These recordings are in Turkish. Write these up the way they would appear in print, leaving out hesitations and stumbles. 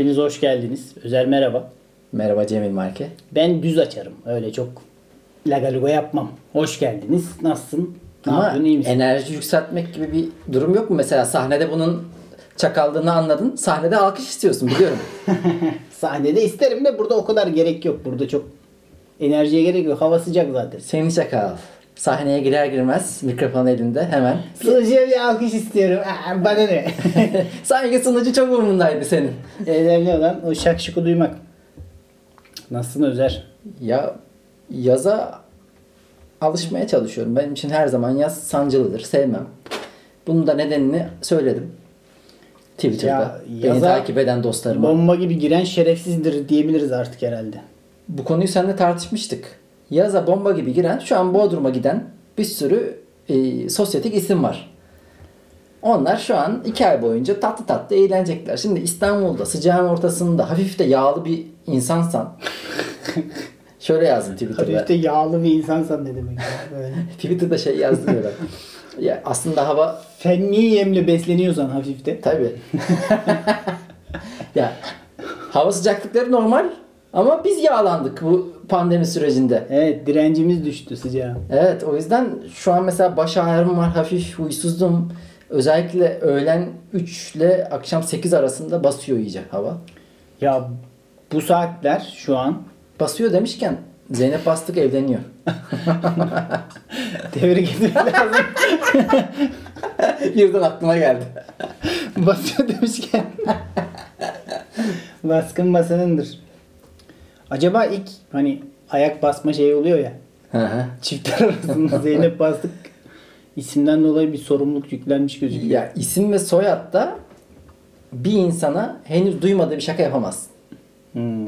Hepiniz hoş geldiniz. Özel merhaba. Merhaba Cemil Marke. Ben düz açarım. Öyle çok lagaluga yapmam. Hoş geldiniz. Nasılsın? Ama enerji yükseltmek gibi bir durum yok mu? Mesela sahnede bunun çakaldığını anladın. Sahnede alkış istiyorsun biliyorum. Sahnede isterim de burada o kadar gerek yok. Burada çok enerjiye gerek yok. Hava sıcak zaten. Seni çakal. Sahneye girer girmez mikrofon elinde hemen. Sunucuya bir alkış istiyorum. Bana ne? Sanki sunucu çok umurundaydı senin. Önemli olan o şakşuku duymak. Nasılsın Özer? Ya yaza alışmaya çalışıyorum. Benim için her zaman yaz sancılıdır. Sevmem. Bunun da nedenini söyledim Twitter'da. Ya, beni takip eden dostlarıma. Bomba gibi giren şerefsizdir diyebiliriz artık herhalde. Bu konuyu seninle tartışmıştık. Yaza bomba gibi giren, şu an Bodrum'a giden bir sürü sosyetik isim var. Onlar şu an 2 ay boyunca tatlı tatlı eğlenecekler. Şimdi İstanbul'da sıcağın ortasında hafif de yağlı bir insansan. Şöyle yazdım Twitter'da. Hafif de yağlı bir insansan ne demek ya? Böyle. Twitter'da şey yazdım böyle. Ya aslında hava... Fenli yemle besleniyorsan hafif de. Tabii. Ya, hava sıcaklıkları normal. Ama biz yağlandık bu pandemi sürecinde. Evet, direncimiz düştü sıcağa. Evet, o yüzden şu an mesela baş ağrım var, hafif huysuzum. Özellikle öğlen 3 ile akşam 8 arasında basıyor iyice hava. Ya bu saatler şu an. Basıyor demişken Zeynep Bastık evleniyor. Tebrik etmek lazım. Birden aklıma geldi. Basıyor demişken. Baskın basanındır. Acaba ilk hani ayak basma şey oluyor ya. Hı. Çiftler arasında Zeynep Bastık isimden dolayı bir sorumluluk yüklenmiş gözüküyor. Ya isim ve soyadda bir insana henüz duymadığı bir şaka yapamazsın. Hmm.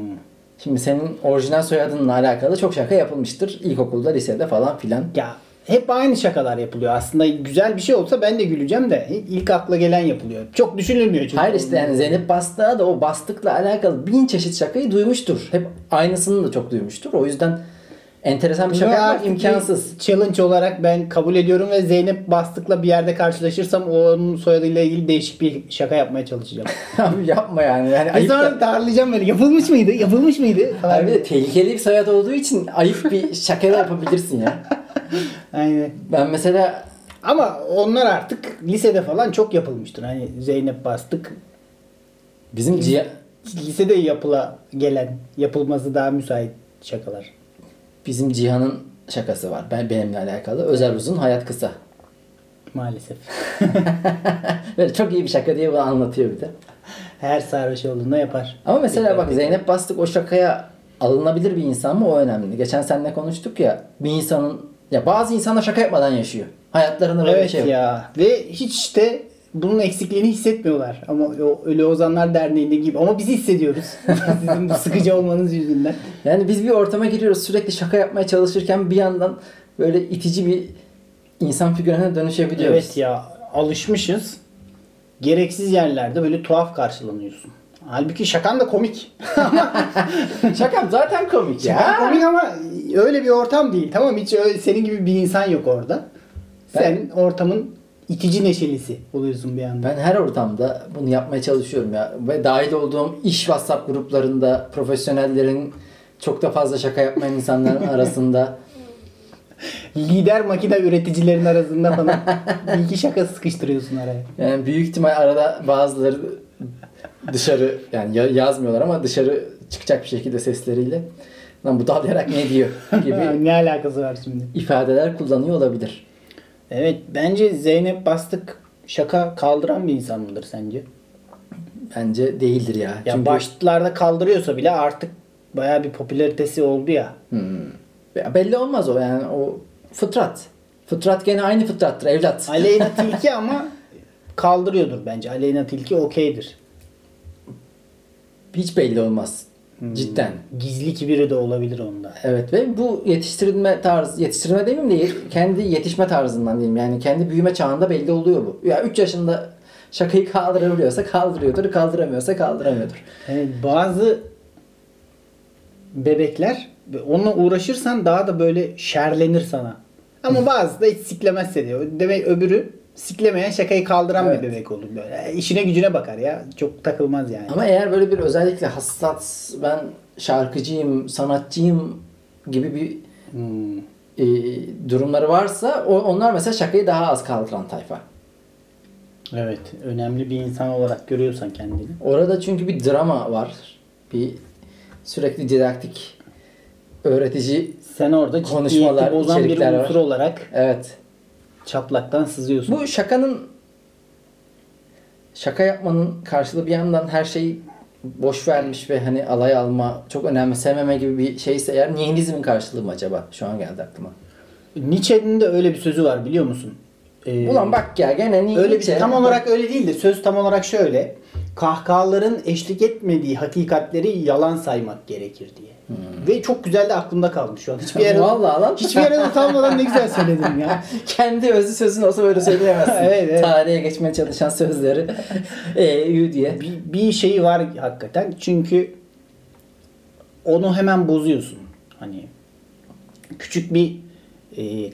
Şimdi senin orijinal soyadınla alakalı çok şaka yapılmıştır. İlkokulda, lisede falan filan. Ya hep aynı şakalar yapılıyor. Aslında güzel bir şey olsa ben de güleceğim de ilk akla gelen yapılıyor. Çok düşünülmüyor. Çünkü. Hayır işte yani Zeynep Bastık'a da o bastıkla alakalı bin çeşit şakayı duymuştur. Hep aynısını da çok duymuştur. O yüzden enteresan bir şaka yapmak imkansız. Challenge olarak ben kabul ediyorum ve Zeynep Bastık'la bir yerde karşılaşırsam onun soyadıyla ilgili değişik bir şaka yapmaya çalışacağım. Abi yapma yani. Yani sonra darlayacağım böyle. Yapılmış mıydı? Yapılmış mıydı? Abi de tehlikeli bir soyad olduğu için ayıp bir şaka da yapabilirsin ya. Aynen. Ben mesela ama onlar artık lisede falan çok yapılmıştır. Hani Zeynep Bastık bizim lisede yapıla gelen, yapılması daha müsait şakalar. Bizim Cihan'ın şakası var. Benimle alakalı. Özel uzun, hayat kısa. Maalesef. Böyle çok iyi bir şaka diye bunu anlatıyor bir de. Her sarhoş olduğunda yapar. Ama mesela bak Zeynep Bastık o şakaya alınabilir bir insan mı? O önemli. Geçen seninle konuştuk ya. Bir insanın ya bazı insanlar şaka yapmadan yaşıyor. Hayatlarında böyle bir şey ya. Yok. Ve hiç de bunun eksikliğini hissetmiyorlar. Ama Ölü Ozanlar Derneği'nde gibi. Ama biz hissediyoruz. Sizin bu sıkıcı olmanız yüzünden. Yani biz bir ortama giriyoruz. Sürekli şaka yapmaya çalışırken bir yandan böyle itici bir insan figürüne dönüşebiliyoruz. Evet ya. Alışmışız. Gereksiz yerlerde böyle tuhaf karşılanıyorsun. Halbuki şakan da komik. Şakan zaten komik ya. Şakan komik ama öyle bir ortam değil. Tamam hiç öyle, senin gibi bir insan yok orada. Sen ortamın itici neşelisi oluyorsun bir anda. Ben her ortamda bunu yapmaya çalışıyorum ya. Ve dahil olduğum iş WhatsApp gruplarında profesyonellerin çok da fazla şaka yapmayan insanların arasında. Lider makine üreticilerin arasında falan. Bir iki şaka sıkıştırıyorsun araya. Yani büyük ihtimal arada bazıları dışarı yani yazmıyorlar ama dışarı çıkacak bir şekilde sesleriyle lan bu dalayarak ne diyor gibi ne alakası var şimdi ifadeler kullanıyor olabilir. Evet bence Zeynep Bastık şaka kaldıran bir insan mıdır sence? Bence değildir ya. Ya çünkü başlarda kaldırıyorsa bile artık bayağı bir popülaritesi oldu ya. Ya belli olmaz o yani o fıtrat. Fıtrat gene aynı fıtrattır evlat. Aleyna Tilki ama kaldırıyordur bence. Aleyna Tilki okeydir. Hiç belli olmaz. Cidden. Gizli kibiri de olabilir onda. Evet ve bu yetiştirme tarzı, yetiştirme demeyeyim de kendi yetişme tarzından diyeyim. Yani kendi büyüme çağında belli oluyor bu. Ya 3 yaşında şakayı kaldırabiliyorsa kaldırıyordur, kaldıramıyorsa kaldıramıyordur. Evet, bazı bebekler onunla uğraşırsan daha da böyle şerlenir sana. Ama bazı da hiç siklemezse diyor. Demek öbürü siklemeyen, şakayı kaldıran bir bebek olur böyle. İşine gücüne bakar ya. Çok takılmaz yani. Ama eğer böyle bir özellikle hassas, ben şarkıcıyım, sanatçıyım gibi bir durumları varsa onlar mesela şakayı daha az kaldıran tayfa. Evet. Önemli bir insan olarak görüyorsan kendini. Orada çünkü bir drama var. Bir sürekli didaktik, öğretici sen orada ciddiyeti bozan bir unsur olarak evet, çatlaktan sızıyorsun. Bu şaka yapmanın karşılığı bir yandan her şeyi boş vermiş ve hani alay alma, çok önemsememe gibi bir şeyse eğer, nihilizmin karşılığı mı acaba? Şu an geldi aklıma. Nietzsche'nin de öyle bir sözü var, biliyor musun? Ulan bak ya, gene Nietzsche. Öyle bir, tam olarak öyle değil de söz tam olarak şöyle: kahkahaların eşlik etmediği hakikatleri yalan saymak gerekir diye. Ve çok güzel de aklımda kalmış şu an. Hiçbir yere de utanmadan ne güzel söyledim ya. Kendi özlü sözün olsa böyle söyleyemezsin. Evet. Tarihe geçmeye çalışan sözleri diye. Bir şeyi var hakikaten. Çünkü onu hemen bozuyorsun. Hani küçük bir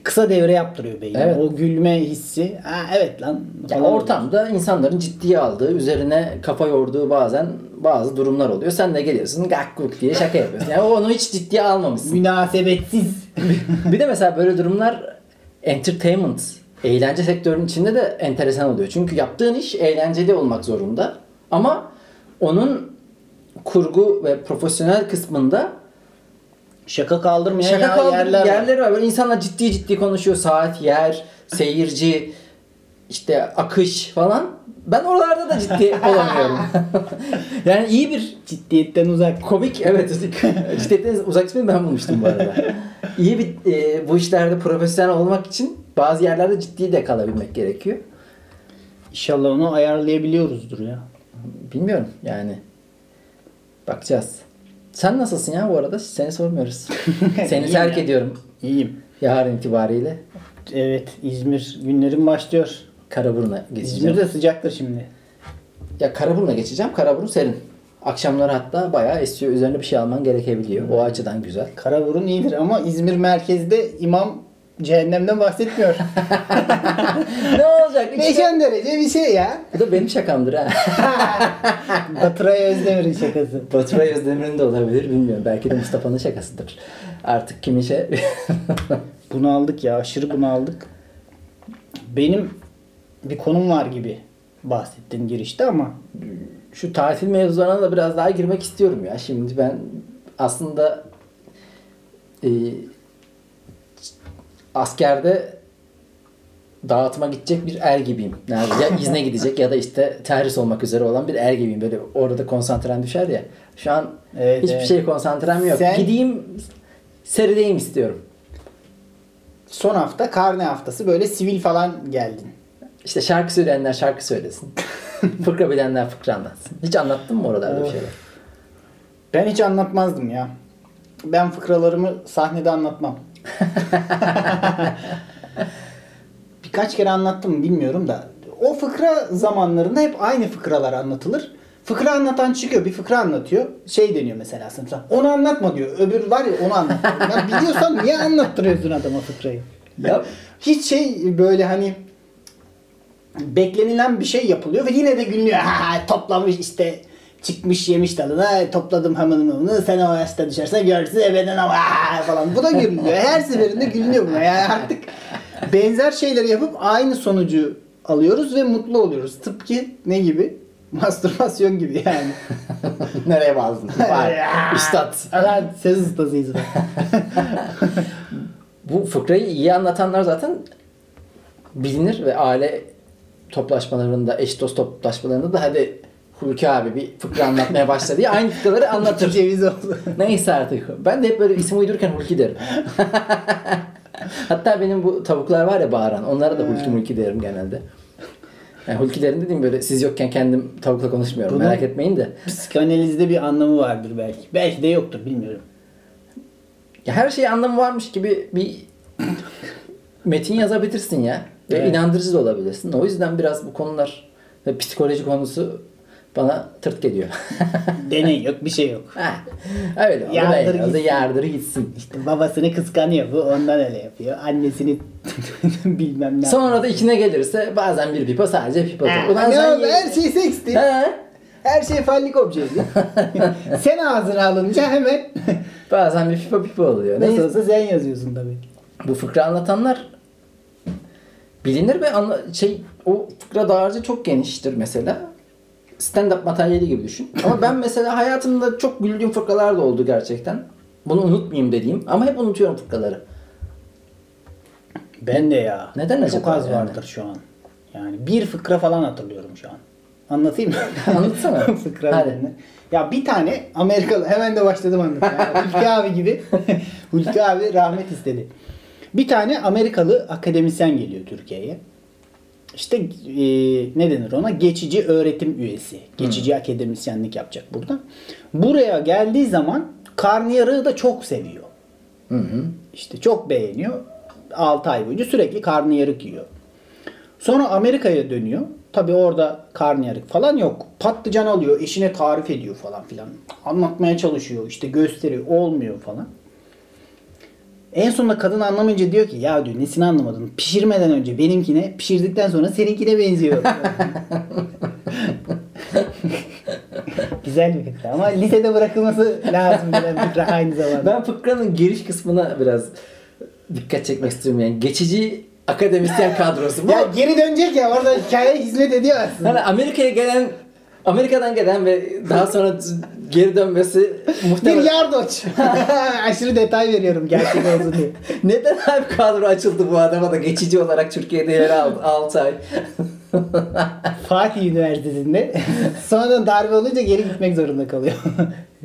kısa devre yaptırıyor beyni. Evet. O gülme hissi. Ha evet lan. Yani ortamda insanların ciddiye aldığı, üzerine kafa yorduğu bazen bazı durumlar oluyor. Sen de geliyorsun gakkuk diye şaka yapıyorsun. Yani onu hiç ciddiye almamışsın. Münasebetsiz. Bir de mesela böyle durumlar entertainment, eğlence sektörünün içinde de enteresan oluyor. Çünkü yaptığın iş eğlenceli olmak zorunda. Ama onun kurgu ve profesyonel kısmında şaka kaldırmayan yerler var. Böyle insanlar ciddi konuşuyor. Saat, yer, seyirci, işte akış falan. Ben oralarda da ciddi olamıyorum. Yani iyi bir ciddiyetten uzak. Komik, evet. Ciddiyetten uzak ismini ben bulmuştum bu arada. İyi bir bu işlerde profesyonel olmak için bazı yerlerde ciddi de kalabilmek gerekiyor. İnşallah onu ayarlayabiliyoruzdur ya. Bilmiyorum yani. Bakacağız. Sen nasılsın ya bu arada? Seni sormuyoruz. Seni terk ediyorum. İyiyim. Yarın itibariyle. Evet, İzmir günlerim başlıyor. Karaburun'a geçeceğim. İzmir'de sıcaktır şimdi. Ya Karaburun'a geçeceğim. Karaburun serin. Akşamları hatta bayağı esiyor. Üzerine bir şey alman gerekebiliyor. O açıdan güzel. Karaburun iyidir ama İzmir merkezde imam cehennemden bahsetmiyor. Ne olacak? 5-10 derece bir şey ya. Bu da benim şakamdır ha. Baturay Özdemir'in şakası. Baturay Özdemir'in de olabilir, bilmiyorum. Belki de Mustafa'nın şakasıdır. Artık kimin şey... Bunaldık ya, aşırı bunaldık. Benim bir konum var gibi bahsettin girişte ama şu tatil mevzularına da biraz daha girmek istiyorum ya. Şimdi ben aslında askerde dağıtıma gidecek bir er gibiyim. Ya izne gidecek ya da işte terhis olmak üzere olan bir er gibiyim. Böyle orada konsantrem düşer ya. Şu an evet, hiçbir şey konsantrem yok. Sen... Gideyim serideyim istiyorum. Son hafta, karne haftası böyle sivil falan geldin. İşte şarkı söyleyenler şarkı söylesin. Fıkra bilenler fıkra anlatsın. Hiç anlattın mı oralarda bir şeyler? Ben hiç anlatmazdım ya. Ben fıkralarımı sahnede anlatmam. Birkaç kere anlattım bilmiyorum da. O fıkra zamanlarında hep aynı fıkralar anlatılır. Fıkra anlatan çıkıyor, bir fıkra anlatıyor. Şey deniyor mesela sınıfta. Onu anlatma diyor. Öbür var ya, onu anlat. Ya biliyorsan niye anlattırıyorsun adama fıkrayı? Ya hiç şey böyle hani beklenilen bir şey yapılıyor ve yine de gülüyor. Ha, toplamış işte, çıkmış yemiş dalına, topladım hamını, sen o yaşta düşersen görürsün ebeden ama falan. Bu da gülüyor. Her seferinde gülüyor buna. Yani artık benzer şeyleri yapıp aynı sonucu alıyoruz ve mutlu oluyoruz. Tıpkı ne gibi? Mastürbasyon gibi yani. Nereye bazdın? Üstad. Söz ustasıyız. Bu fıkrayı iyi anlatanlar zaten bilinir ve aile toplaşmalarında, eş dost toplaşmalarında da hadi Hulki abi bir fıkra anlatmaya başladı diye aynı fıkraları anlatır. Ceviz oldu. Neyse artık. Ben de hep böyle isim uydururken Hulki derim. Hatta benim bu tavuklar var ya bağıran, onlara da Hulki derim genelde. Yani Hulkilerin dediğim böyle siz yokken kendim tavukla konuşmuyorum. Bunun merak etmeyin de. Psikanalizde bir anlamı vardır belki. Belki de yoktur, bilmiyorum. Ya her şeye anlamı varmış gibi bir metin yazabilirsin ya. Evet. Ve inandırıcı da olabilirsin. O yüzden biraz bu konular ve psikoloji konusu bana tırt geliyor. Deney yok, bir şey yok. Ha, öyle oldu. Yardır gitsin. İşte babasını kıskanıyor, bu ondan öyle yapıyor. Annesini bilmem ne. Sonra da içine gelirse bazen bir pipa, sadece pipa. Her şey seks değil. Her şey fallik objeydi. Sen ağzına alınca hemen. Bazen bir pipa oluyor. Nasıl olsa sen yazıyorsun tabii. Bu fıkra anlatanlar bilinir ve o fıkra dağarcığı çok geniştir mesela. Stand-up materyali gibi düşün. Ama ben mesela hayatımda çok güldüğüm fıkralar da oldu gerçekten. Bunu unutmayayım dediğim. Ama hep unutuyorum fıkraları. Ben de ya. Neden acaba? Çok az yani? Vardır şu an. Yani bir fıkra falan hatırlıyorum şu an. Anlatayım mı? Anlatsana. Fıkralarını. Ya bir tane Amerikalı. Hemen de başladım anlatmaya. Hulki abi gibi. Hulki abi rahmet istedi. Bir tane Amerikalı akademisyen geliyor Türkiye'ye. İşte ne denir ona? Geçici öğretim üyesi. Geçici akademisyenlik yapacak burada. Buraya geldiği zaman karnıyarığı da çok seviyor. Hı. İşte çok beğeniyor. 6 ay boyunca sürekli karnıyarık yiyor. Sonra Amerika'ya dönüyor. Tabii orada karnıyarık falan yok. Patlıcan alıyor, eşine tarif ediyor falan filan. Anlatmaya çalışıyor, işte gösteriyor, olmuyor falan. En sonunda kadın anlamayınca diyor ki, ya diyor, nesini anlamadın? Pişirmeden önce benimkine, pişirdikten sonra seninkine benziyor. Güzel bir fıkra ama lisede bırakılması lazım bir fıkra aynı zamanda. Ben fıkranın giriş kısmına biraz dikkat çekmek istiyorum. Yani geçici akademisyen kadrosu. Bu. Ya geri dönecek ya, orada hikayeye hizmet ediyor aslında. Yani Amerika'dan gelen ve daha sonra geri dönmesi muhtemelen... Bir yardoç. Aşırı detay veriyorum gerçek olsun diye. Neden abi kadro açıldı bu adama da geçici olarak Türkiye'de yer aldı 6 ay? Fatih Üniversitesi'nde. Sonradan darbe olunca geri gitmek zorunda kalıyor.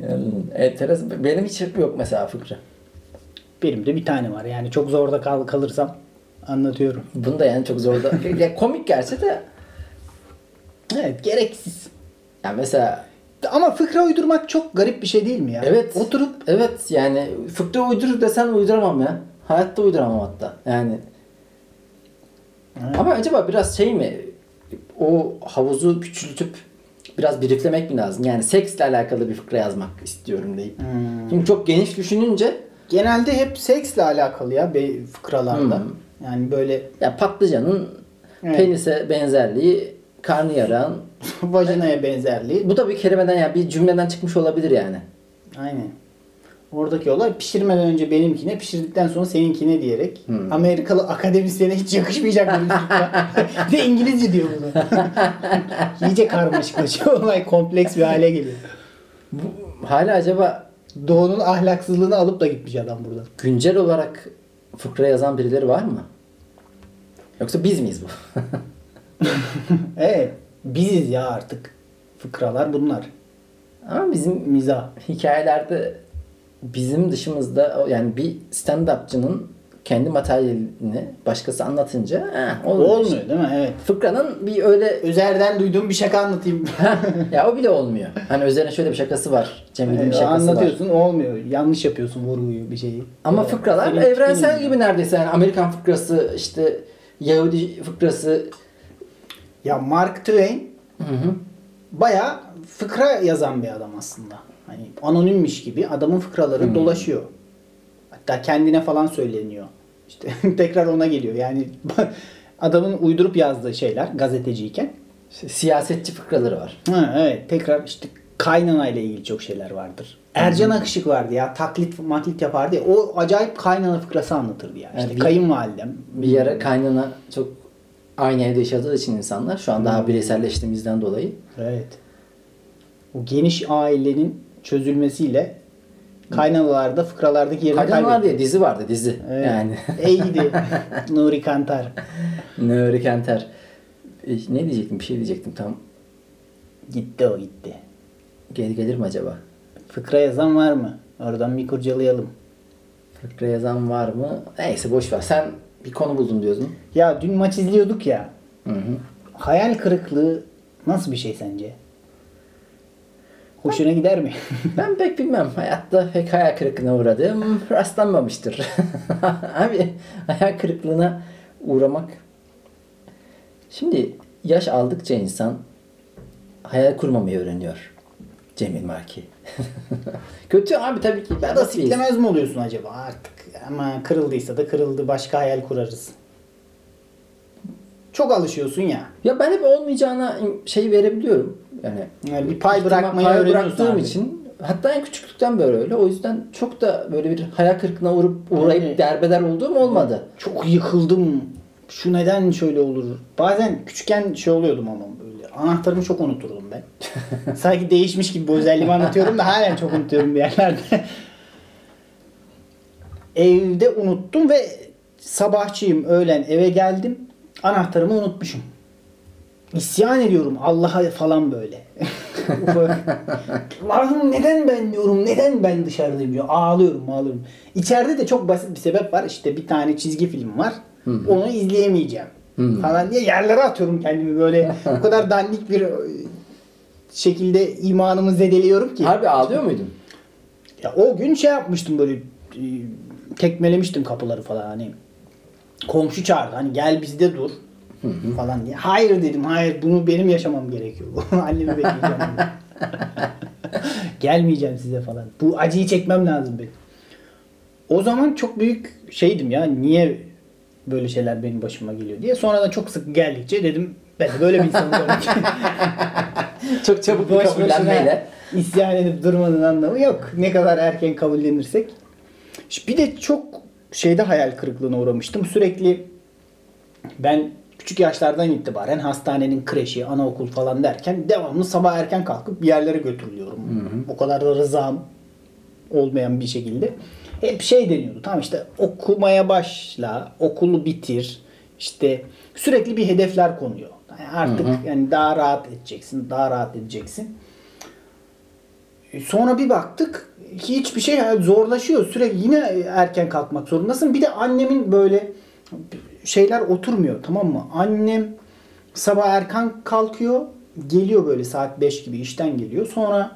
Yani, enteresan. Benim hiç yok mesela fıkra. Benim de bir tane var. Yani çok zorda kalırsam anlatıyorum. Bunu da yani çok zorda... Ya komik gerçi de... Evet, gereksiz. Yani mesela... Ama fıkra uydurmak çok garip bir şey değil mi ya? Evet. Evet yani fıkra uydurup desen uyduramam ya. Hayatta uyduramam hatta. Yani. Evet. Ama acaba biraz şey mi? O havuzu küçültüp biraz biriklemek mi lazım? Yani seksle alakalı bir fıkra yazmak istiyorum deyip. Çünkü çok geniş düşününce. Genelde hep seksle alakalı ya fıkralarda. Yani böyle. Ya patlıcanın penise benzerliği, karnıyarığın vajinaya benzerliği. Bu da bir kelimeden ya bir cümleden çıkmış olabilir yani. Aynen. Oradaki olay pişirmeden önce benimkine, pişirdikten sonra seninkine diyerek Amerikalı akademisyene hiç yakışmayacak bir fıkra. Bir de İngilizce diyor bunu. İyice karmaşıklaşıyor olay, kompleks bir hale geliyor. Hala acaba Doğu'nun ahlaksızlığını alıp da gitmiş adam burada. Güncel olarak fıkra yazan birileri var mı? Yoksa biz miyiz bu? Evet. Biziz ya artık. Fıkralar bunlar. Ama bizim mizah hikayelerde bizim dışımızda yani bir stand-upçının kendi materyalini başkası anlatınca olmuyor işte. Değil mi? Evet. Fıkranın bir öyle Özer'den duyduğum bir şaka anlatayım. Ya o bile olmuyor. Hani Özer'in şöyle bir şakası var. Cemil'in bir şakası anlatıyorsun, var. Olmuyor. Yanlış yapıyorsun vurguyu bir şeyi. Ama evet. Fıkralar senin evrensel gibi neredeyse. Yani Amerikan fıkrası, işte Yahudi fıkrası. Ya Mark Twain bayağı fıkra yazan bir adam aslında. Hani anonimmiş gibi adamın fıkraları dolaşıyor. Hatta kendine falan söyleniyor. İşte tekrar ona geliyor. Yani adamın uydurup yazdığı şeyler gazeteciyken. İşte siyasetçi fıkraları var. Ha, evet, tekrar işte kaynana ile ilgili çok şeyler vardır. Ercan Akışık vardı ya, taklit yapardı ya. O acayip kaynana fıkrası anlatırdı ya. İşte yani kayınvalidem. Bir yere kaynana çok aynı evde yaşadığı için insanlar şu an daha bireyselleştiğimizden dolayı. Evet. O geniş ailenin çözülmesiyle kaynanalarda, fıkralardaki yerini kaybediyor. Kaynanalar diye dizi vardı, dizi. Evet. Yani. Eydi. Nuri Kantar. Ne diyecektim? Bir şey diyecektim tam. Gitti. Geri gelir mi acaba? Fıkra yazan var mı? Oradan bir kurcalayalım. Fıkra yazan var mı? Neyse boşver. Sen bir konu buldum diyorsun. Ya dün maç izliyorduk ya. Hı. Hayal kırıklığı nasıl bir şey sence? Hoşuna gider mi? Ben pek bilmem. Hayatta pek hayal kırıklığına uğradım. Rastlanmamıştır. Abi hayal kırıklığına uğramak. Şimdi yaş aldıkça insan hayal kurmamayı öğreniyor Cemil Marke. Kötü abi tabii ki. Ben de siklemez mi oluyorsun acaba artık? Ama kırıldıysa da kırıldı. Başka hayal kurarız. Çok alışıyorsun ya. Ya ben hep olmayacağına şey verebiliyorum. Yani bir pay bırakmayı öğreniyorsun abi. İçin, hatta en küçüklükten böyle öyle. O yüzden çok da böyle bir hayal kırıklığına uğrayıp yani, derbeder olduğum olmadı. Çok yıkıldım. Şu neden şöyle olur? Bazen küçükken şey oluyordum ama böyle. Anahtarımı çok unuturdum ben. Sanki değişmiş gibi bu özelliğimi anlatıyorum da halen çok unutuyorum bir yerlerde. Evde unuttum ve sabahçıyım, öğlen eve geldim. Anahtarımı unutmuşum. İsyan ediyorum Allah'a falan böyle. Allah'ım neden ben diyorum, neden ben dışarıdayım diyor. Ağlıyorum. İçeride de çok basit bir sebep var. İşte bir tane çizgi film var. Hı-hı. Onu izleyemeyeceğim. Hı-hı. Falan diye yerlere atıyorum kendimi böyle. O kadar dandik bir şekilde imanımı zedeliyorum ki. Harbi ağlıyor muydun? Ya o gün şey yapmıştım böyle, tekmelemiştim kapıları falan hani. Komşu çağırdı. Hani gel bizde dur. Hı-hı. Falan diye. Hayır dedim. Hayır, bunu benim yaşamam gerekiyor. Annemi bekleyeceğim. Gelmeyeceğim size falan. Bu acıyı çekmem lazım benim. O zaman çok büyük şeydim ya. Niye böyle şeyler benim başıma geliyor diye. Sonradan çok sık geldikçe dedim ben de böyle bir insanım. Çok çabuk bir kabullenmeyle. İsyan edip durmanın anlamı yok. Ne kadar erken kabullenirsek. Bir de çok şeyde hayal kırıklığına uğramıştım. Sürekli ben küçük yaşlardan itibaren hastanenin kreşi, anaokul falan derken devamlı sabah erken kalkıp bir yerlere götürülüyorum. Hı hı. O kadar da rızam olmayan bir şekilde. Hep şey deniyordu. Tamam işte okumaya başla, okulu bitir. İşte sürekli bir hedefler konuyor. Yani artık hı hı. Yani daha rahat edeceksin. Sonra bir baktık ki hiçbir şey zorlaşıyor. Sürekli yine erken kalkmak zorundasın. Bir de annemin böyle şeyler oturmuyor, tamam mı? Annem sabah erken kalkıyor. Geliyor böyle saat 5 gibi işten geliyor. Sonra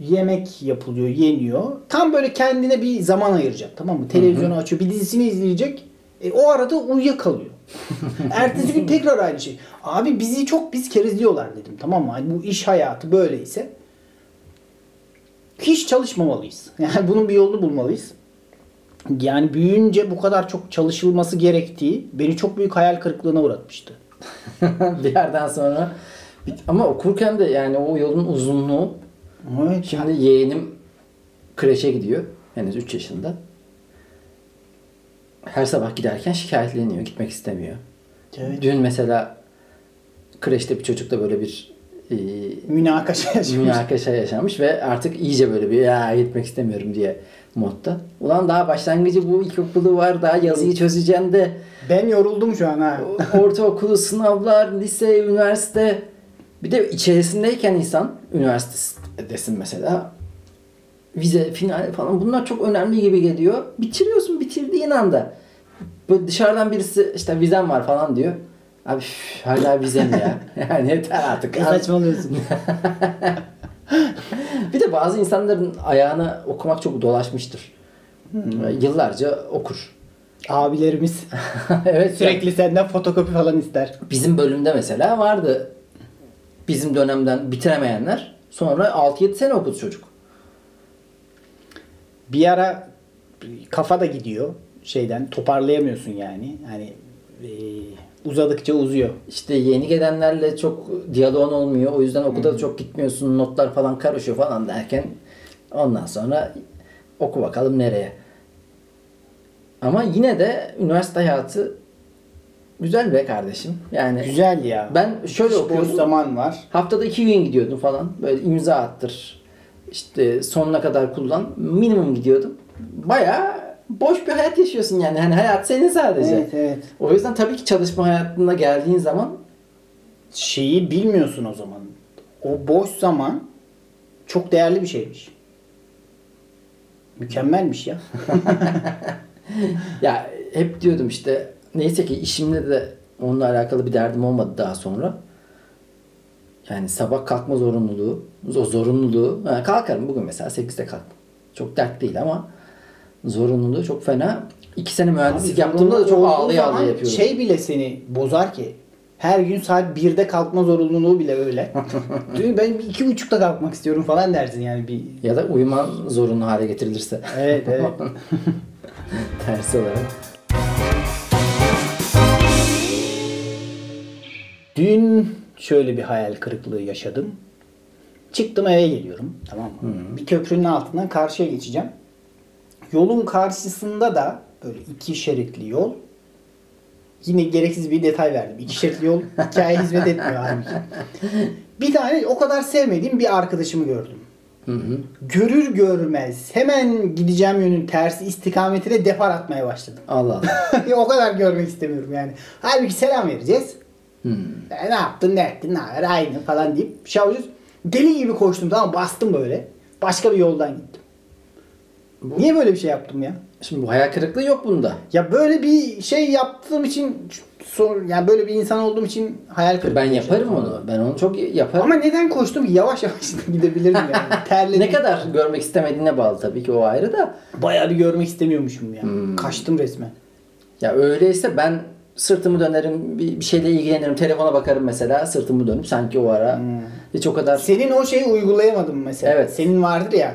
yemek yapılıyor, yeniyor. Tam böyle kendine bir zaman ayıracak, tamam mı? Televizyonu açıyor, bir dizisini izleyecek. O arada uyuyakalıyor. Ertesi gün tekrar aynı şey. Abi bizi çok kerizliyorlar dedim, tamam mı? Yani bu iş hayatı böyleyse hiç çalışmamalıyız. Yani bunun bir yolunu bulmalıyız. Yani büyüyünce bu kadar çok çalışılması gerektiği beni çok büyük hayal kırıklığına uğratmıştı. Bir yerden sonra. Ama okurken de yani o yolun uzunluğu. Evet. Şimdi yeğenim kreşe gidiyor. Henüz 3 yaşında. Her sabah giderken şikayetleniyor. Gitmek istemiyor. Evet. Dün mesela kreşte bir çocukla böyle bir münakaşa yaşamış ve artık iyice böyle bir ya gitmek istemiyorum diye modda. Ulan daha başlangıcı bu, ilkokulu var, daha yazıyı çözeceğim de. Ben yoruldum şu an ha. Ortaokulu, sınavlar, lise, üniversite. Bir de içerisindeyken insan üniversitedesin mesela. Vize, final falan bunlar çok önemli gibi geliyor. Bitiriyorsun bitirdiğin anda. Böyle dışarıdan birisi işte vizem var falan diyor. Abi hala vizem ya. Yani yeter artık. Saçmalıyorsun. Bir de bazı insanların ayağına okumak çok dolaşmıştır. Yıllarca okur. Abilerimiz evet, sürekli senden fotokopi falan ister. Bizim bölümde mesela vardı. Bizim dönemden bitiremeyenler sonra 6-7 sene okudu çocuk. Bir ara kafa da gidiyor şeyden, toparlayamıyorsun yani. Hani uzadıkça uzuyor. İşte yeni gelenlerle çok diyaloğun olmuyor. O yüzden okula çok gitmiyorsun. Notlar falan karışıyor falan derken ondan sonra oku bakalım nereye. Ama yine de üniversite hayatı güzel be kardeşim. Yani güzel ya. Ben şöyle okuyordum. Zaman var. Haftada 2 gün gidiyordum falan. Böyle imza attır. İşte sonuna kadar kullan. Minimum gidiyordum. Bayağı boş bir hayat yaşıyorsun yani. Hani hayat senin sadece. Evet. O yüzden tabii ki çalışma hayatına geldiğin zaman şeyi bilmiyorsun o zaman. O boş zaman çok değerli bir şeymiş. Mükemmelmiş ya. Ya hep diyordum işte, neyse ki işimle de onunla alakalı bir derdim olmadı daha sonra. Yani sabah kalkma zorunluluğu. Yani kalkarım bugün mesela 8'de kalktım. Çok dert değil ama zorunluluğu çok fena. 2 sene mühendislik yaptığımda da çok ağlaya yapıyorum. Şey bile seni bozar ki. Her gün saat 1'de kalkma zorunluluğu bile öyle. Ben 2.30'da kalkmak istiyorum falan dersin yani. Bir... Ya da uyuma zorunlu hale getirilirse. Evet evet. Tersi olarak. Dün şöyle bir hayal kırıklığı yaşadım. Çıktım, eve geliyorum. Tamam mı? Hmm. Bir köprünün altından karşıya geçeceğim. Yolun karşısında da böyle iki şeritli yol. Yine gereksiz bir detay verdim. İki şeritli yol hikaye hizmet etmiyor halbuki. Bir tane o kadar sevmediğim bir arkadaşımı gördüm. Hmm. Görür görmez hemen gideceğim yönün tersi istikametine depar atmaya başladım. Allah Allah. O kadar görmek istemiyorum yani. Halbuki selam vereceğiz. Ne yaptın, ne ettin, ne haber, aynı falan deyip şey yapacağız. Deli gibi koştum, tamam, bastım böyle. Başka bir yoldan gittim. Bu... Niye böyle bir şey yaptım ya? Şimdi bu hayal kırıklığı yok bunda. Ya böyle bir şey yaptığım için, yani böyle bir insan olduğum için hayal kırıklığı. Ben yaparım şey onu. Ben onu çok yaparım. Ama neden koştum ki? Yavaş yavaş gidebilirdim yani. Terledim. Ne kadar görmek istemediğine bağlı tabii ki, o ayrı da. Bayağı bir görmek istemiyormuşum ya. Hmm. Kaçtım resmen. Ya öyleyse ben sırtımı dönerim, bir şeyle ilgilenirim, telefona bakarım mesela, sırtımı dönüp sanki o ara hiç o kadar... Senin o şeyi uygulayamadım mesela. Evet. Senin vardır ya,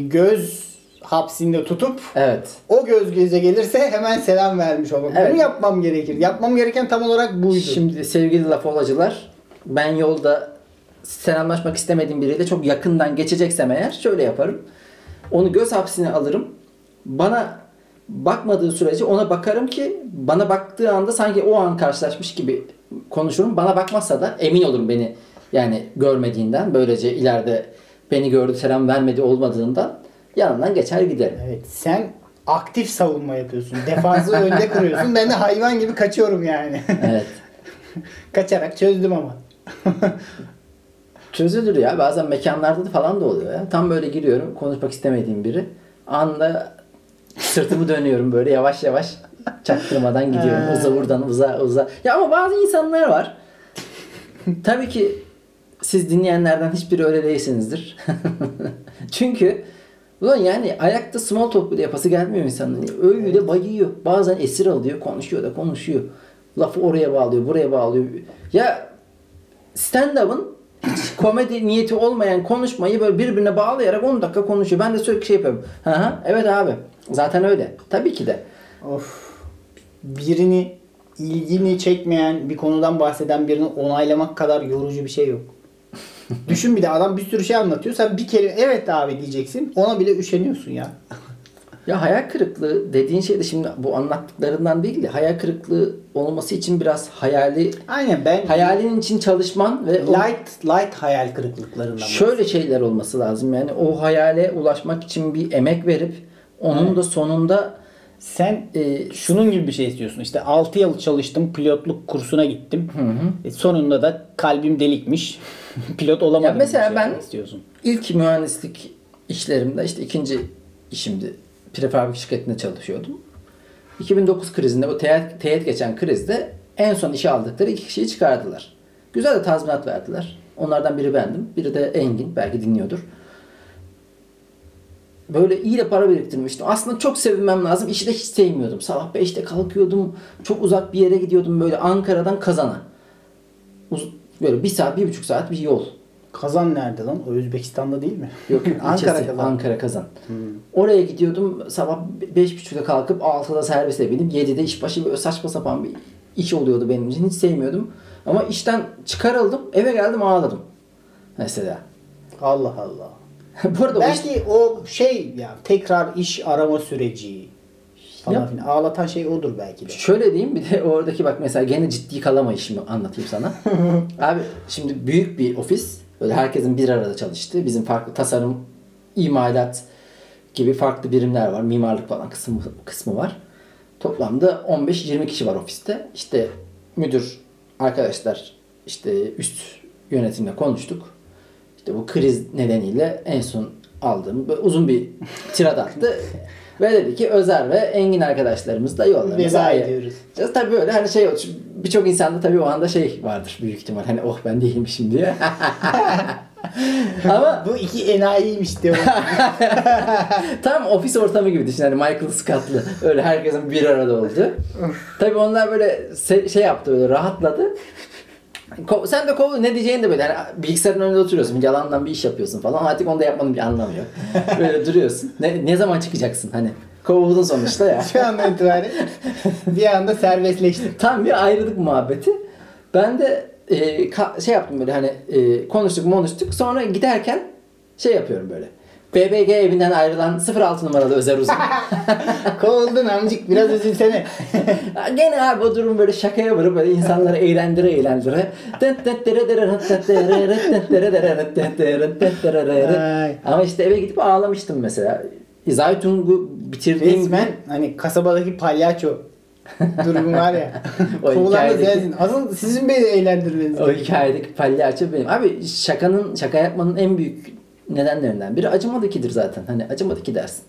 göz hapsinde tutup evet, o göz göze gelirse hemen selam vermiş olmak. Evet. Bunu yapmam gerekir. Yapmam gereken tam olarak buydu. Şimdi sevgili La Folacılar, ben yolda selamlaşmak istemediğim biriyle çok yakından geçeceksem eğer şöyle yaparım. Onu göz hapsine alırım. Bana bakmadığı sürece ona bakarım ki bana baktığı anda sanki o an karşılaşmış gibi konuşurum. Bana bakmazsa da emin olurum beni yani görmediğinden. Böylece ileride beni gördü, selam vermedi olmadığından yanından geçer giderim. Evet, sen aktif savunma yapıyorsun. Defansı önde kuruyorsun. Ben de hayvan gibi kaçıyorum yani. Evet. Kaçarak çözdüm ama. Çözülür ya. Bazen mekanlarda da falan da oluyor ya. Tam böyle giriyorum, konuşmak istemediğim biri. Anda sırtımı dönüyorum böyle yavaş yavaş, çaktırmadan gidiyorum. Uza buradan, uza uza. Ya ama bazı insanlar var. Tabii ki siz dinleyenlerden hiçbiri öyle değilsinizdir. Çünkü ulan yani ayakta small talk bile yapası gelmiyor insanların. Öyle bayıyor. Bazen esir alıyor. Konuşuyor da konuşuyor. Lafı oraya bağlıyor, buraya bağlıyor. Ya stand-up'ın komedi niyeti olmayan konuşmayı böyle birbirine bağlayarak 10 dakika konuşuyor. Ben de sürekli şey yapıyorum. Ha, evet abi. Zaten öyle. Tabii ki de. Of. Birini, ilgini çekmeyen bir konudan bahseden birini onaylamak kadar yorucu bir şey yok. Düşün, bir de adam bir sürü şey anlatıyor. Sen bir kelime evet abi diyeceksin. Ona bile üşeniyorsun ya. Ya hayal kırıklığı dediğin şey de şimdi bu anlattıklarından değil de hayal kırıklığı olması için biraz hayali... Aynen ben... Hayalinin için çalışman ve... Light hayal kırıklıklarından. Şöyle şeyler olması lazım yani, o hayale ulaşmak için bir emek verip onun da sonunda sen şunun gibi bir şey istiyorsun. İşte 6 yıl çalıştım, pilotluk kursuna gittim. Hı hı. Sonunda da kalbim delikmiş. Pilot olamadım. Ya mesela ben istiyorsun. İlk mühendislik işlerimde, işte ikinci işimdi, prefabrik şirketinde çalışıyordum. 2009 krizinde, o teğet geçen krizde en son işe aldıkları 2 kişiyi çıkardılar. Güzel de tazminat verdiler. Onlardan biri bendim. Biri de Engin. Belki dinliyordur. Böyle iyi de para biriktirmiştim. Aslında çok sevinmem lazım. İşi de hiç sevmiyordum. Sabah 5'te kalkıyordum. Çok uzak bir yere gidiyordum. Böyle Ankara'dan Kazan'a. Böyle 1 saat, 1,5 saat bir yol. Kazan nerede lan? O Özbekistan'da değil mi? Yok. Ankara Kazan. Ankara Kazan. Hmm. Oraya gidiyordum. Sabah 5.30'da kalkıp 6'da servise binip 7'de işbaşı, böyle saçma sapan bir iş oluyordu benim için. Hiç sevmiyordum. Ama işten çıkarıldım. Eve geldim, ağladım. Mesela. Allah Allah. Belki o şey ya, tekrar iş arama süreci falan filan. Ağlatan şey odur belki de. Şöyle diyeyim, bir de oradaki bak mesela gene ciddi kalamayışımı anlatayım sana. Abi şimdi büyük bir ofis. Böyle herkesin bir arada çalıştığı. Bizim farklı tasarım, imalat gibi farklı birimler var. Mimarlık falan kısmı var. Toplamda 15-20 kişi var ofiste. İşte müdür, arkadaşlar, işte üst yönetimle konuştuk. Bu kriz nedeniyle en son aldığım uzun bir tirad attı ve dedi ki Özer ve Engin arkadaşlarımız da yollarımızı ayırıyoruz. Tabii böyle hani şey, birçok insanda tabii o anda şey vardır büyük ihtimal, hani oh ben değilmişim diye. Ama bu iki enayiymiş diyor. Tam ofis ortamı gibi düşün. Hani Michael Scott'lı. Öyle herkesin bir arada oldu. Tabii onlar böyle şey yaptı, böyle rahatladı. Sen de kovdu, ne diyeceğini de böyle. Yani bilgisayarın önünde oturuyorsun, yalandan bir iş yapıyorsun falan. Artık onu da yapmanın bir anlamı yok. Böyle duruyorsun. Ne zaman çıkacaksın hani? Kovuldun sonuçta ya. Şu anda itibariyle bir anda serbestleştim. Tam bir ayrılık muhabbeti. Ben de şey yaptım böyle hani konuştuk. Sonra giderken şey yapıyorum böyle. BBG evinden ayrılan 06 numaralı Özer Uzun. Kovuldun amcık, biraz üzülsene. Gene abi o durum böyle şakaya vurup böyle insanları eğlendire. Ama işte eve gidip ağlamıştım mesela. Zaytung'u bitirdiğim... Resmen hani kasabadaki palyaço durumu var ya. Kovulanı sensin. Asıl sizin beni eğlendirmeniz. O hikayedeki palyaço benim. Abi şaka yapmanın en büyük nedenlerinden biri acımadıkidir zaten. Hani acımadık dersin.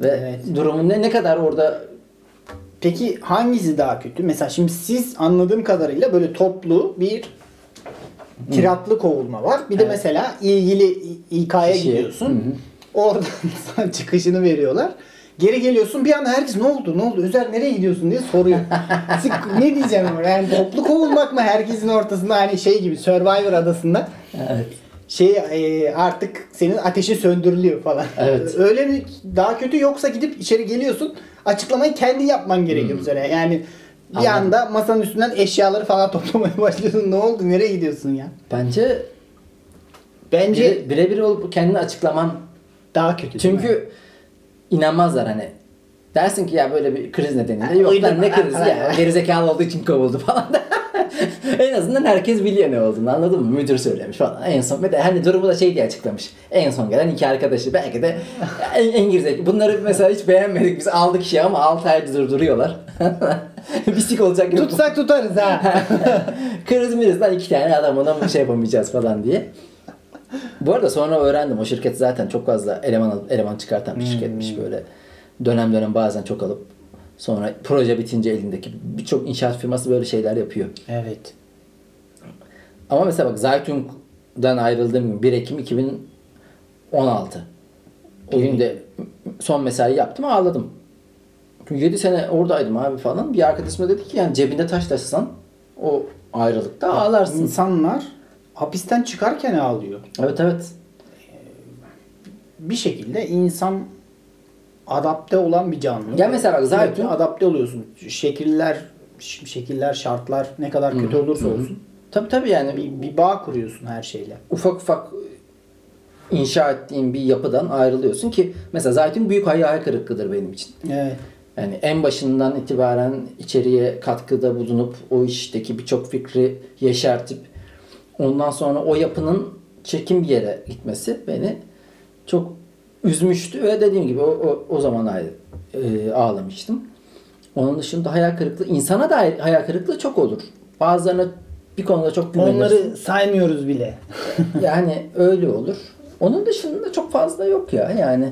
Ve evet. Durumun ne kadar orada... Peki hangisi daha kötü? Mesela şimdi siz anladığım kadarıyla böyle toplu bir tiratlı kovulma var. Bir de evet. Mesela ilgili İK'ya gidiyorsun. Hı-hı. Oradan sana çıkışını veriyorlar. Geri geliyorsun, bir anda herkes ne oldu Özer nereye gidiyorsun diye soruyor. Ne diyeceğim orada? Yani toplu kovulmak mı herkesin ortasında, hani şey gibi Survivor adasında. Evet. Artık senin ateşi söndürülüyor falan. Evet. Öyle mi daha kötü, yoksa gidip içeri geliyorsun, açıklamayı kendi yapman gerekiyor mesela. Yani bir anda masanın üstünden eşyaları falan toplamaya başlıyorsun. Ne oldu, nereye gidiyorsun ya? Bence birebir olup kendini açıklaman daha kötü. Çünkü inanmazlar hani. Dersin ki ya böyle bir kriz nedeniyle. Yok lan ne krizi ya. Gerizekalı olduğu için kovuldu falan da. En azından herkes biliyor ne olduğunu, anladın mı? Müdür söylemiş falan. En son hani durumu da şey diye açıklamış. En son gelen iki arkadaşı. Belki de en gerizekalı. Bunları mesela hiç beğenmedik. Biz aldık şey ama 6 ay durduruyorlar. Bisik olacak yok. Tutsak tutarız ha. Kriz miriz lan, 2 tane adam, ona şey yapamayacağız falan diye. Bu arada sonra öğrendim. O şirket zaten çok fazla eleman çıkartan bir şirketmiş böyle. Dönem bazen çok alıp sonra proje bitince elindeki birçok inşaat firması böyle şeyler yapıyor. Evet. Ama mesela bak Zaytung'dan ayrıldığım gün 1 Ekim 2016. O gün de son mesai yaptım, ağladım. Çünkü 7 sene oradaydım abi falan. Bir arkadaşıma dedi ki yani cebinde taş taşısan o ayrılıkta ya, ağlarsın. İnsanlar hapisten çıkarken ağlıyor. Evet. Bir şekilde insan adapte olan bir canlı. Ya mesela bak zaten adapte oluyorsun. Şekiller, şartlar ne kadar kötü olursa olsun. Tabii yani bir bağ kuruyorsun her şeyle. Ufak inşa ettiğin bir yapıdan ayrılıyorsun ki mesela zaten büyük hayal kırıklığıdır benim için. Evet. Yani en başından itibaren içeriye katkıda bulunup o işteki birçok fikri yeşertip ondan sonra o yapının çekim bir yere gitmesi beni çok üzmüştü ve dediğim gibi o zaman ağlamıştım. Onun dışında hayal kırıklığı, insana da hayal kırıklığı çok olur. Bazılarına bir konuda çok güvenirsin. Onları saymıyoruz bile. Yani öyle olur. Onun dışında çok fazla yok ya yani.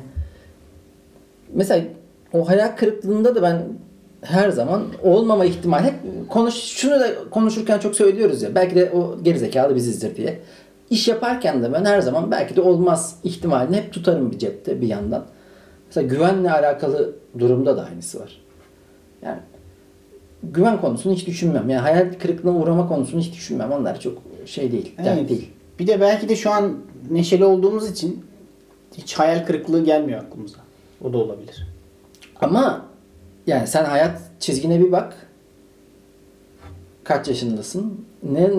Mesela o hayal kırıklığında da ben her zaman olmama ihtimali hep şunu da konuşurken çok söylüyoruz ya, belki de o gerizekalı bizizdir diye. İş yaparken de ben her zaman belki de olmaz ihtimalini hep tutarım bir cepte bir yandan. Mesela güvenle alakalı durumda da aynısı var. Yani güven konusunu hiç düşünmem. Yani hayal kırıklığına uğrama konusunu hiç düşünmem. Onlar çok şey değil. Evet. Değil. Bir de belki de şu an neşeli olduğumuz için hiç hayal kırıklığı gelmiyor aklımıza. O da olabilir. Ama yani sen hayat çizgine bir bak. Kaç yaşındasın?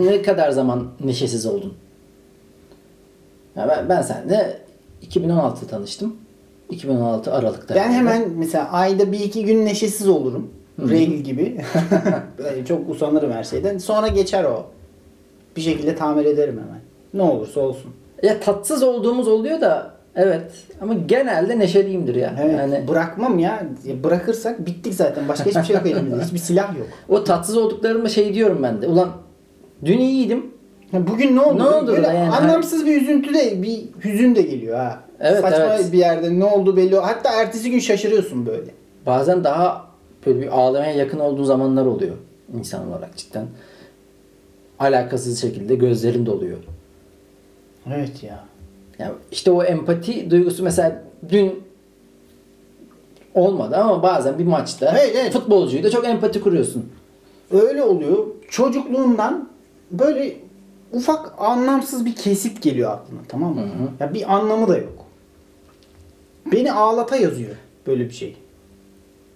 Ne kadar zaman neşesiz oldun? Yani ben seninle 2016'da tanıştım. 2016 Aralık'ta. Ben hemen mesela ayda 1-2 gün neşesiz olurum. Regl gibi. Çok usanırım her şeyden. Sonra geçer o. Bir şekilde tamir ederim hemen. Ne olursa olsun. Ya tatsız olduğumuz oluyor da evet. Ama genelde neşeliyimdir ya. Evet, yani. Bırakmam ya. Bırakırsak bittik zaten. Başka hiçbir şey yok elimizde. Hiçbir silah yok. O tatsız olduklarımda şey diyorum ben de. Ulan dün iyiydim. Bugün ne oldu böyle yani, anlamsız bir üzüntü de, bir hüzün de geliyor ha. Evet, Saçma bir yerde ne oldu belli. Hatta ertesi gün şaşırıyorsun böyle. Bazen daha böyle bir ağlamaya yakın olduğun zamanlar oluyor insan olarak cidden. Alakasız şekilde gözlerin doluyor. Evet ya. Ya işte o empati duygusu mesela dün olmadı ama bazen bir maçta evet. Futbolcuyla çok empati kuruyorsun. Öyle oluyor. Çocukluğundan böyle ufak anlamsız bir kesit geliyor aklına, tamam mı? Hı-hı. Ya bir anlamı da yok. Beni ağlata yazıyor böyle bir şey.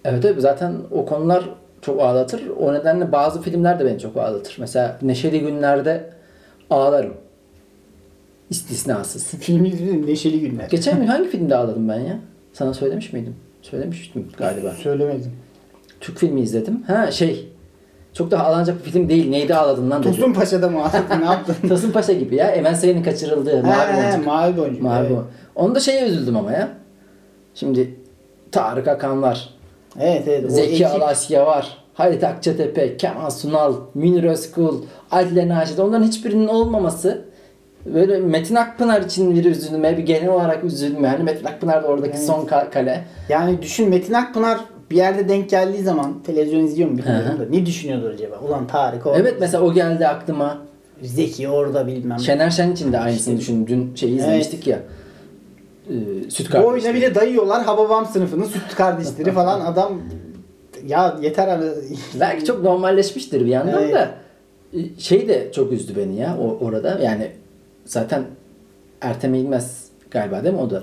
Evet evet, zaten o konular çok ağlatır. O nedenle bazı filmler de beni çok ağlatır. Mesela Neşeli Günler'de ağlarım. İstisnasız. Filmi izledim, Neşeli Günler. Geçen gün hangi filmde ağladım ben ya? Sana söylemiş miydim? Söylemiştim galiba. Söylemedim. Türk filmi izledim. Çok daha ağlanacak bir film değil. Neydi ağladın lan? Tosun Paşa'da mı ağladın? Ne yaptın? Tosun Paşa gibi ya. Emel Sayın'ın kaçırıldığı Mavi Boncuk. Mavi Boncuk. Onda üzüldüm ama ya. Şimdi Tarık Akan var. Evet. Zeki Alasya var. Halit Akçatepe, Kemal Sunal, Münir Özkul, Adile Naşit. Onların hiçbirinin olmaması. Böyle Metin Akpınar için bir üzülme, bir genel olarak üzülme. Yani Metin Akpınar da oradaki son kale. Yani düşün, Metin Akpınar bir yerde denk geldiği zaman televizyon izliyor mu bilmiyorum da ne düşünüyordur acaba? Ulan Tarık orada. Evet, mesela o geldi aklıma. Zeki orada bilmem. Şener Şen için de aynısını düşündüm. Dün izlemiştik ya. Süt kardeşleri. Bu oyuna bile dayıyorlar. Hababam Sınıfı'nın süt kardeşleri falan. Adam ya yeter abi. Belki çok normalleşmiştir bir yandan da. De çok üzdü beni ya orada. Yani zaten Ertem Eğilmez galiba değil mi o da?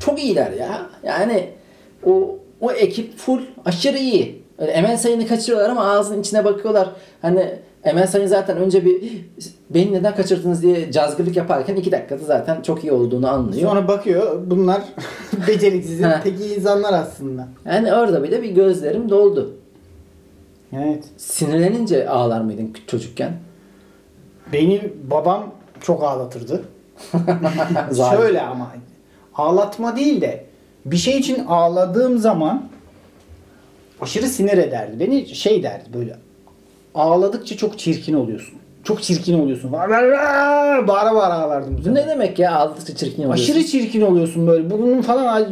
Çok iyiler ya. Yani o ekip full aşırı iyi. Öyle Emel Sayın'ı kaçırıyorlar ama ağzının içine bakıyorlar. Hani Emel Sayın zaten önce bir beni neden kaçırdınız diye cazgırlık yaparken 2 dakikada zaten çok iyi olduğunu anlıyor. Sonra bakıyor bunlar beceriksizin teki insanlar aslında. Yani orada bile bir gözlerim doldu. Evet. Sinirlenince ağlar mıydın çocukken? Beni babam çok ağlatırdı. Şöyle ama ağlatma değil de bir şey için ağladığım zaman aşırı sinir ederdi. Beni derdi böyle, ağladıkça çok çirkin oluyorsun. Çok çirkin oluyorsun. Bağıra bağıra ağlardım. Bu ne demek ya ağladıkça çirkin oluyorsun? Aşırı çirkin oluyorsun böyle. Bunun falan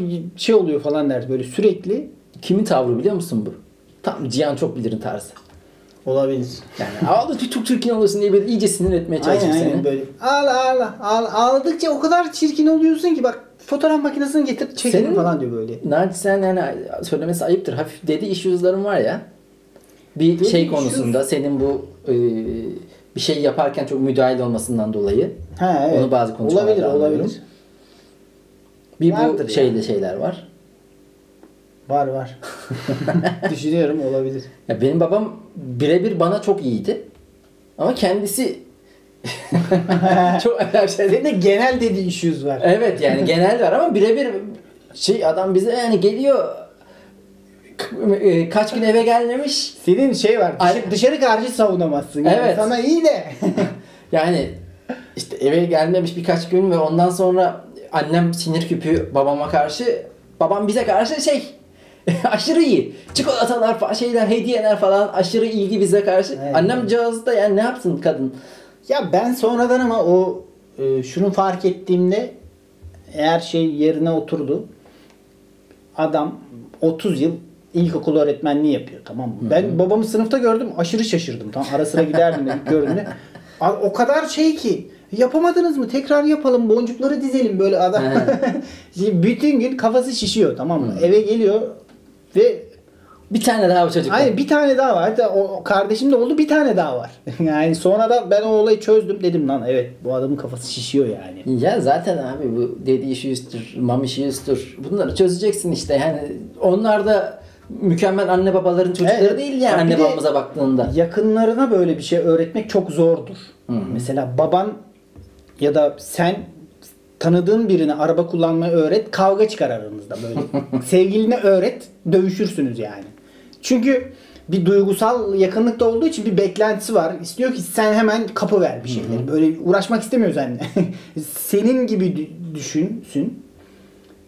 oluyor falan derdi böyle sürekli. Kimin tavrı biliyor musun bu? Tam Cihan çok bilirin tarzı. Olabilir. Yani ağladıkça çok çirkin oluyorsun diye böyle iyice sinir etmeye çalışıyor seni. Aynen böyle. Ağladıkça o kadar çirkin oluyorsun ki bak fotoğraf makinesini getir çekelim falan diyor böyle. Naçizane yani söylemesi ayıptır. Hafif dedi iş yüzlerim var ya. Bir dedi şey konusunda yüz. Senin bu bir şey yaparken çok müdahil olmasından dolayı. Evet. Onu bazı konuşmalarda olabilir. Bir vardır bu şeyler var. Var. Düşünüyorum olabilir. Ya benim babam birebir bana çok iyiydi. Ama kendisi çok her şeyde genel dediği issues var. Evet yani genel var ama birebir adam bize yani geliyor kaç gün eve gelmemiş. Senin var. Dışarı karşı savunamazsın. Evet. Yani sana iyi de. Yani işte eve gelmemiş birkaç gün ve ondan sonra annem sinir küpü babama karşı. Babam bize karşı aşırı iyi. Çikolatalar falan hediyeler falan aşırı ilgi bize karşı. Evet. Annem cihazda yani ne yapsın kadın? Ya ben sonradan ama şunu fark ettiğimde her yerine oturdu. Adam 30 yıl ilkokul öğretmenliği yapıyor, tamam mı? Hı-hı. Ben babamı sınıfta gördüm, aşırı şaşırdım. Tam ara sıra giderdim de gördüğümde. O kadar ki yapamadınız mı? Tekrar yapalım. Boncukları dizelim böyle adam. Bütün gün kafası şişiyor, tamam mı? Hı-hı. Eve geliyor ve bir tane daha bu çocuk. Hayır, bir tane daha var. Hatta o kardeşim de oldu, bir tane daha var. Yani sonra da ben o olayı çözdüm, dedim lan evet bu adamın kafası şişiyor yani. Ya zaten abi bu dedi işi üstür, mam işi üstür. Bunları çözeceksin işte yani. Onlar da mükemmel anne babaların çocukları değil yani anne babamıza baktığında. Yakınlarına böyle bir şey öğretmek çok zordur. Hı. Mesela baban ya da sen tanıdığın birine araba kullanmayı öğret, kavga çıkar aranızda böyle. Sevgiline öğret, dövüşürsünüz yani. Çünkü bir duygusal yakınlıkta olduğu için bir beklentisi var. İstiyor ki sen hemen kapıver bir şeyleri. Hı-hı. Böyle uğraşmak istemiyor seninle. Senin gibi düşünsün.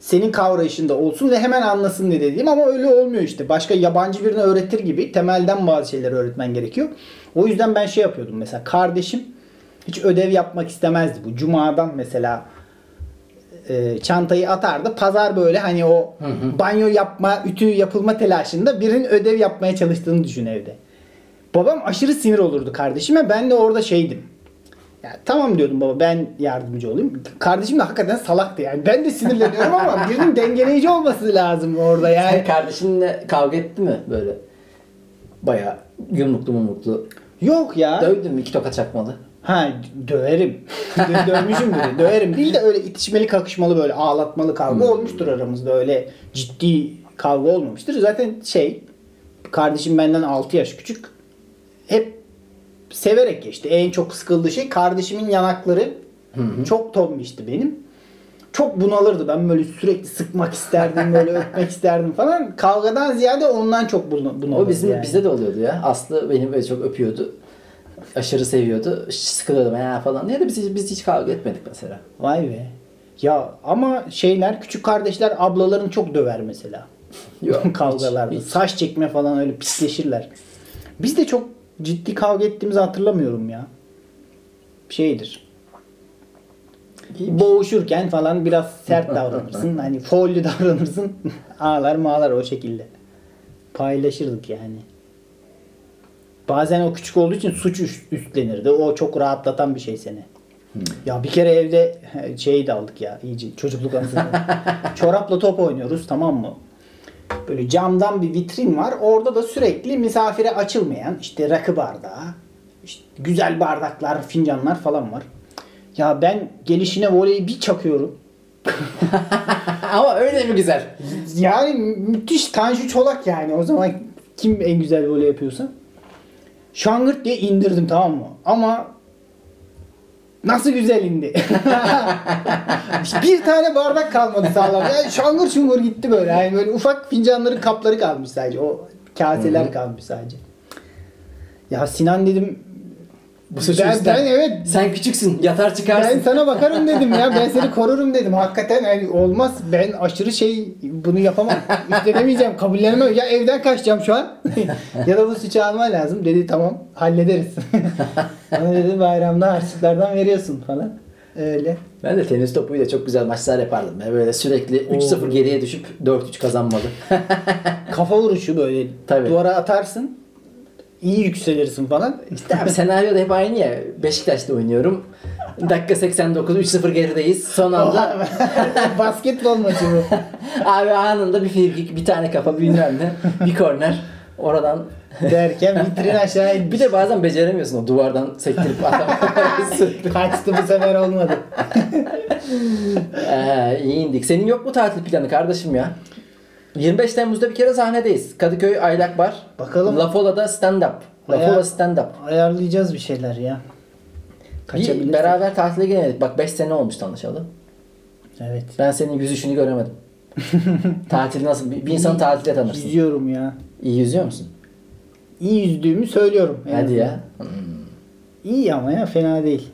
Senin kavrayışında olsun ve hemen anlasın ne dediğim, ama öyle olmuyor işte. Başka yabancı birine öğretir gibi temelden bazı şeyleri öğretmen gerekiyor. O yüzden ben yapıyordum mesela. Kardeşim hiç ödev yapmak istemezdi bu. Cuma'dan mesela çantayı atardı. Pazar böyle banyo yapma, ütü yapılma telaşında birinin ödev yapmaya çalıştığını düşün evde. Babam aşırı sinir olurdu kardeşime. Ben de orada şeydim. Ya, tamam diyordum baba, ben yardımcı olayım. Kardeşim de hakikaten salaktı yani. Ben de sinirleniyorum ama birinin dengeleyici olması lazım orada yani. Sen kardeşinle kavga etti mi böyle? Bayağı yumruklu mumruklu. Yok ya. Dövdün mü? 2 tokat çakmalı. Ha, döverim. Dövmüşüm bile. Döverim değil de öyle itişmeli, kakışmalı, böyle ağlatmalı kavga olmuştur aramızda. Öyle ciddi kavga olmamıştır. Zaten kardeşim benden 6 yaş küçük. Hep severek geçti. En çok sıkıldığı şey kardeşimin yanakları. Hı-hı. Çok tombişti benim. Çok bunalırdı. Ben böyle sürekli sıkmak isterdim, böyle öpmek isterdim falan. Kavgadan ziyade ondan çok bunalırdı. O bizim yani. Bizde de oluyordu ya. Aslı beni böyle çok öpüyordu. Aşırı seviyordu. Sıkılıyordum ya falan. Niye de biz hiç kavga etmedik mesela. Vay be. Ya ama küçük kardeşler ablalarını çok döver mesela. Yok, kavgalarda. Hiç. Saç çekme falan, öyle pisleşirler. Biz de çok ciddi kavga ettiğimizi hatırlamıyorum ya. Boğuşurken falan biraz sert davranırsın. Hani follü davranırsın. Ağlar mağlar o şekilde. Paylaşırdık yani. Bazen o küçük olduğu için suç üstlenirdi. O çok rahatlatan bir şey seni. Ya bir kere evde de aldık ya. İyice çocukluk anısı. Çorapla top oynuyoruz, tamam mı? Böyle camdan bir vitrin var. Orada da sürekli misafire açılmayan rakı bardağı, güzel bardaklar, fincanlar falan var. Ya ben gelişine voleyi bir çakıyorum. Ama öyle mi güzel? Yani müthiş Tanju Çolak yani. O zaman kim en güzel voley yapıyorsa. Şangırt diye indirdim, tamam mı? Ama nasıl güzel indi. Bir tane bardak kalmadı sağlam. Yani şangır şungur gitti böyle. Yani böyle ufak fincanların kapları kalmış sadece. O kaseler kalmış sadece. Ya Sinan dedim. Ben evet. Sen küçüksün. Yatar çıkarsın. Ben sana bakarım dedim ya. Ben seni korurum dedim. Hakikaten yani olmaz. Ben aşırı bunu yapamam. Üstlenemeyeceğim. Kabullenemem. Ya evden kaçacağım şu an. Ya da bu suçu alman lazım. Dedi tamam. Hallederiz. Bana dedi bayramda harçlıklardan veriyorsun falan. Öyle. Ben de tenis topuyla çok güzel maçlar yapardım. Ben böyle sürekli 3-0 geriye düşüp 4-3 kazanmadım. Kafa vuruşu böyle. Tabii. Duvara atarsın. İyi yükselirsin falan. İşte abi senaryo da hep aynı ya. Beşiktaş'ta oynuyorum. Dakika 89, 3-0 gerideyiz. Son anda. Basketbol maçı bu. Abi anında bir frikik, bir tane kafa, bilmem ne. Bir korner. Oradan derken vitrin aşağı inmiş. Bir de bazen beceremiyorsun, o duvardan sektirip atamam. Kaçtı bu sefer, olmadı. İyi indik. Senin yok mu tatil planı kardeşim ya? 25 Temmuz'da bir kere sahnedeyiz. Kadıköy Aylak Bar. Bakalım. La Fol'da stand-up. Ayarlayacağız bir şeyler ya. Bir beraber tatile gelemedik. Bak 5 sene olmuş tanışalı. Evet. Ben senin yüzüşünü göremedim. Tatil nasıl? Bir insan tatile tanırsın. Yüzüyorum ya. İyi yüzüyor musun? İyi yüzdüğümü söylüyorum. Hadi ya. İyi ama ya, fena değil.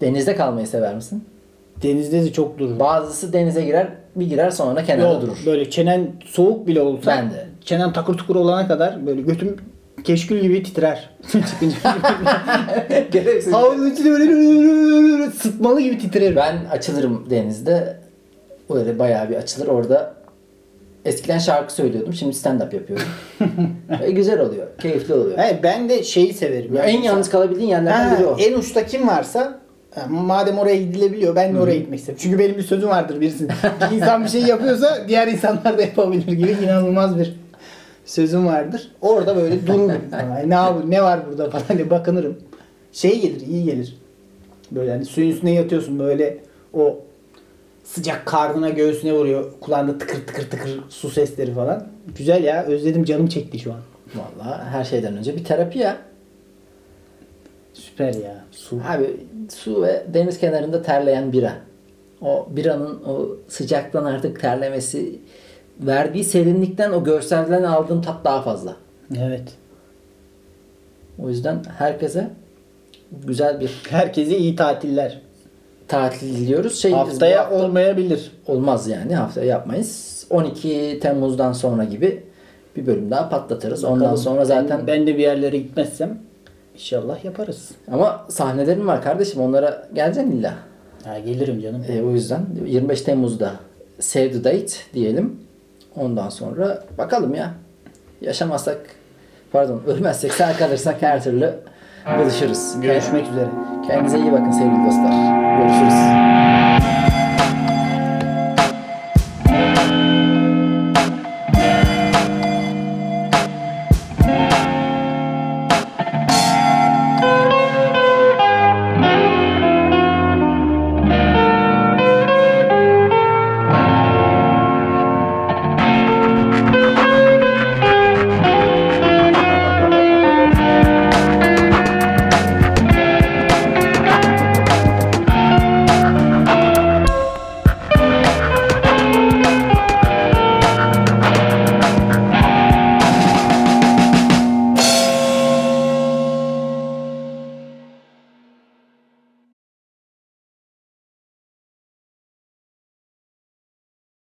Denizde kalmayı sever misin? Denizde de çok durur. Bazısı denize girer, bir girer sonra kenarda durur. Böyle çenen soğuk bile olsa, ben de. Çenen takır tukur olana kadar böyle götüm keşkül gibi titrer. Havuzun içinde böyle sıtmalı gibi titrerim. Ben açılırım denizde. Öyle bayağı bir açılır orada. Eskiden şarkı söylüyordum, şimdi stand-up yapıyorum. Güzel oluyor, keyifli oluyor. Hayır, ben de severim. Yani en yalnız kalabildiğin yerlerden biri o. En uçta kim varsa, madem oraya gidilebiliyor, ben de oraya gitmek istedim. Çünkü benim bir sözüm vardır birisinin. Bir insan bir şey yapıyorsa diğer insanlar da yapabilir gibi inanılmaz bir sözüm vardır. Orada böyle dururum. Ne var burada falan diye bakınırım. Gelir, iyi gelir. Böyle hani suyun üstüne yatıyorsun, böyle o sıcak karnına, göğsüne vuruyor. Kulağında tıkır tıkır tıkır su sesleri falan. Güzel ya, özledim, canım çekti şu an. Vallahi her şeyden önce bir terapi ya. Süper ya. Su. Abi su ve deniz kenarında terleyen bira. O biranın o sıcaktan artık terlemesi, verdiği serinlikten o görselden aldığım tat daha fazla. Evet. O yüzden herkese güzel bir... Herkese iyi tatiller. Tatil diliyoruz. Haftaya olmayabilir. Olmaz yani. Haftaya yapmayız. 12 Temmuz'dan sonra gibi bir bölüm daha patlatırız. Bakalım. Ondan sonra zaten... Ben de bir yerlere gitmezsem İnşallah yaparız. Ama sahnelerim var kardeşim. Onlara geleceksin illa. Ha, gelirim canım. O yüzden 25 Temmuz'da save the date diyelim. Ondan sonra bakalım ya. Yaşamazsak, ölmezsek, sağ kalırsak her türlü buluşuruz. Görüşmek üzere. Kendinize iyi bakın sevgili dostlar. Görüşürüz.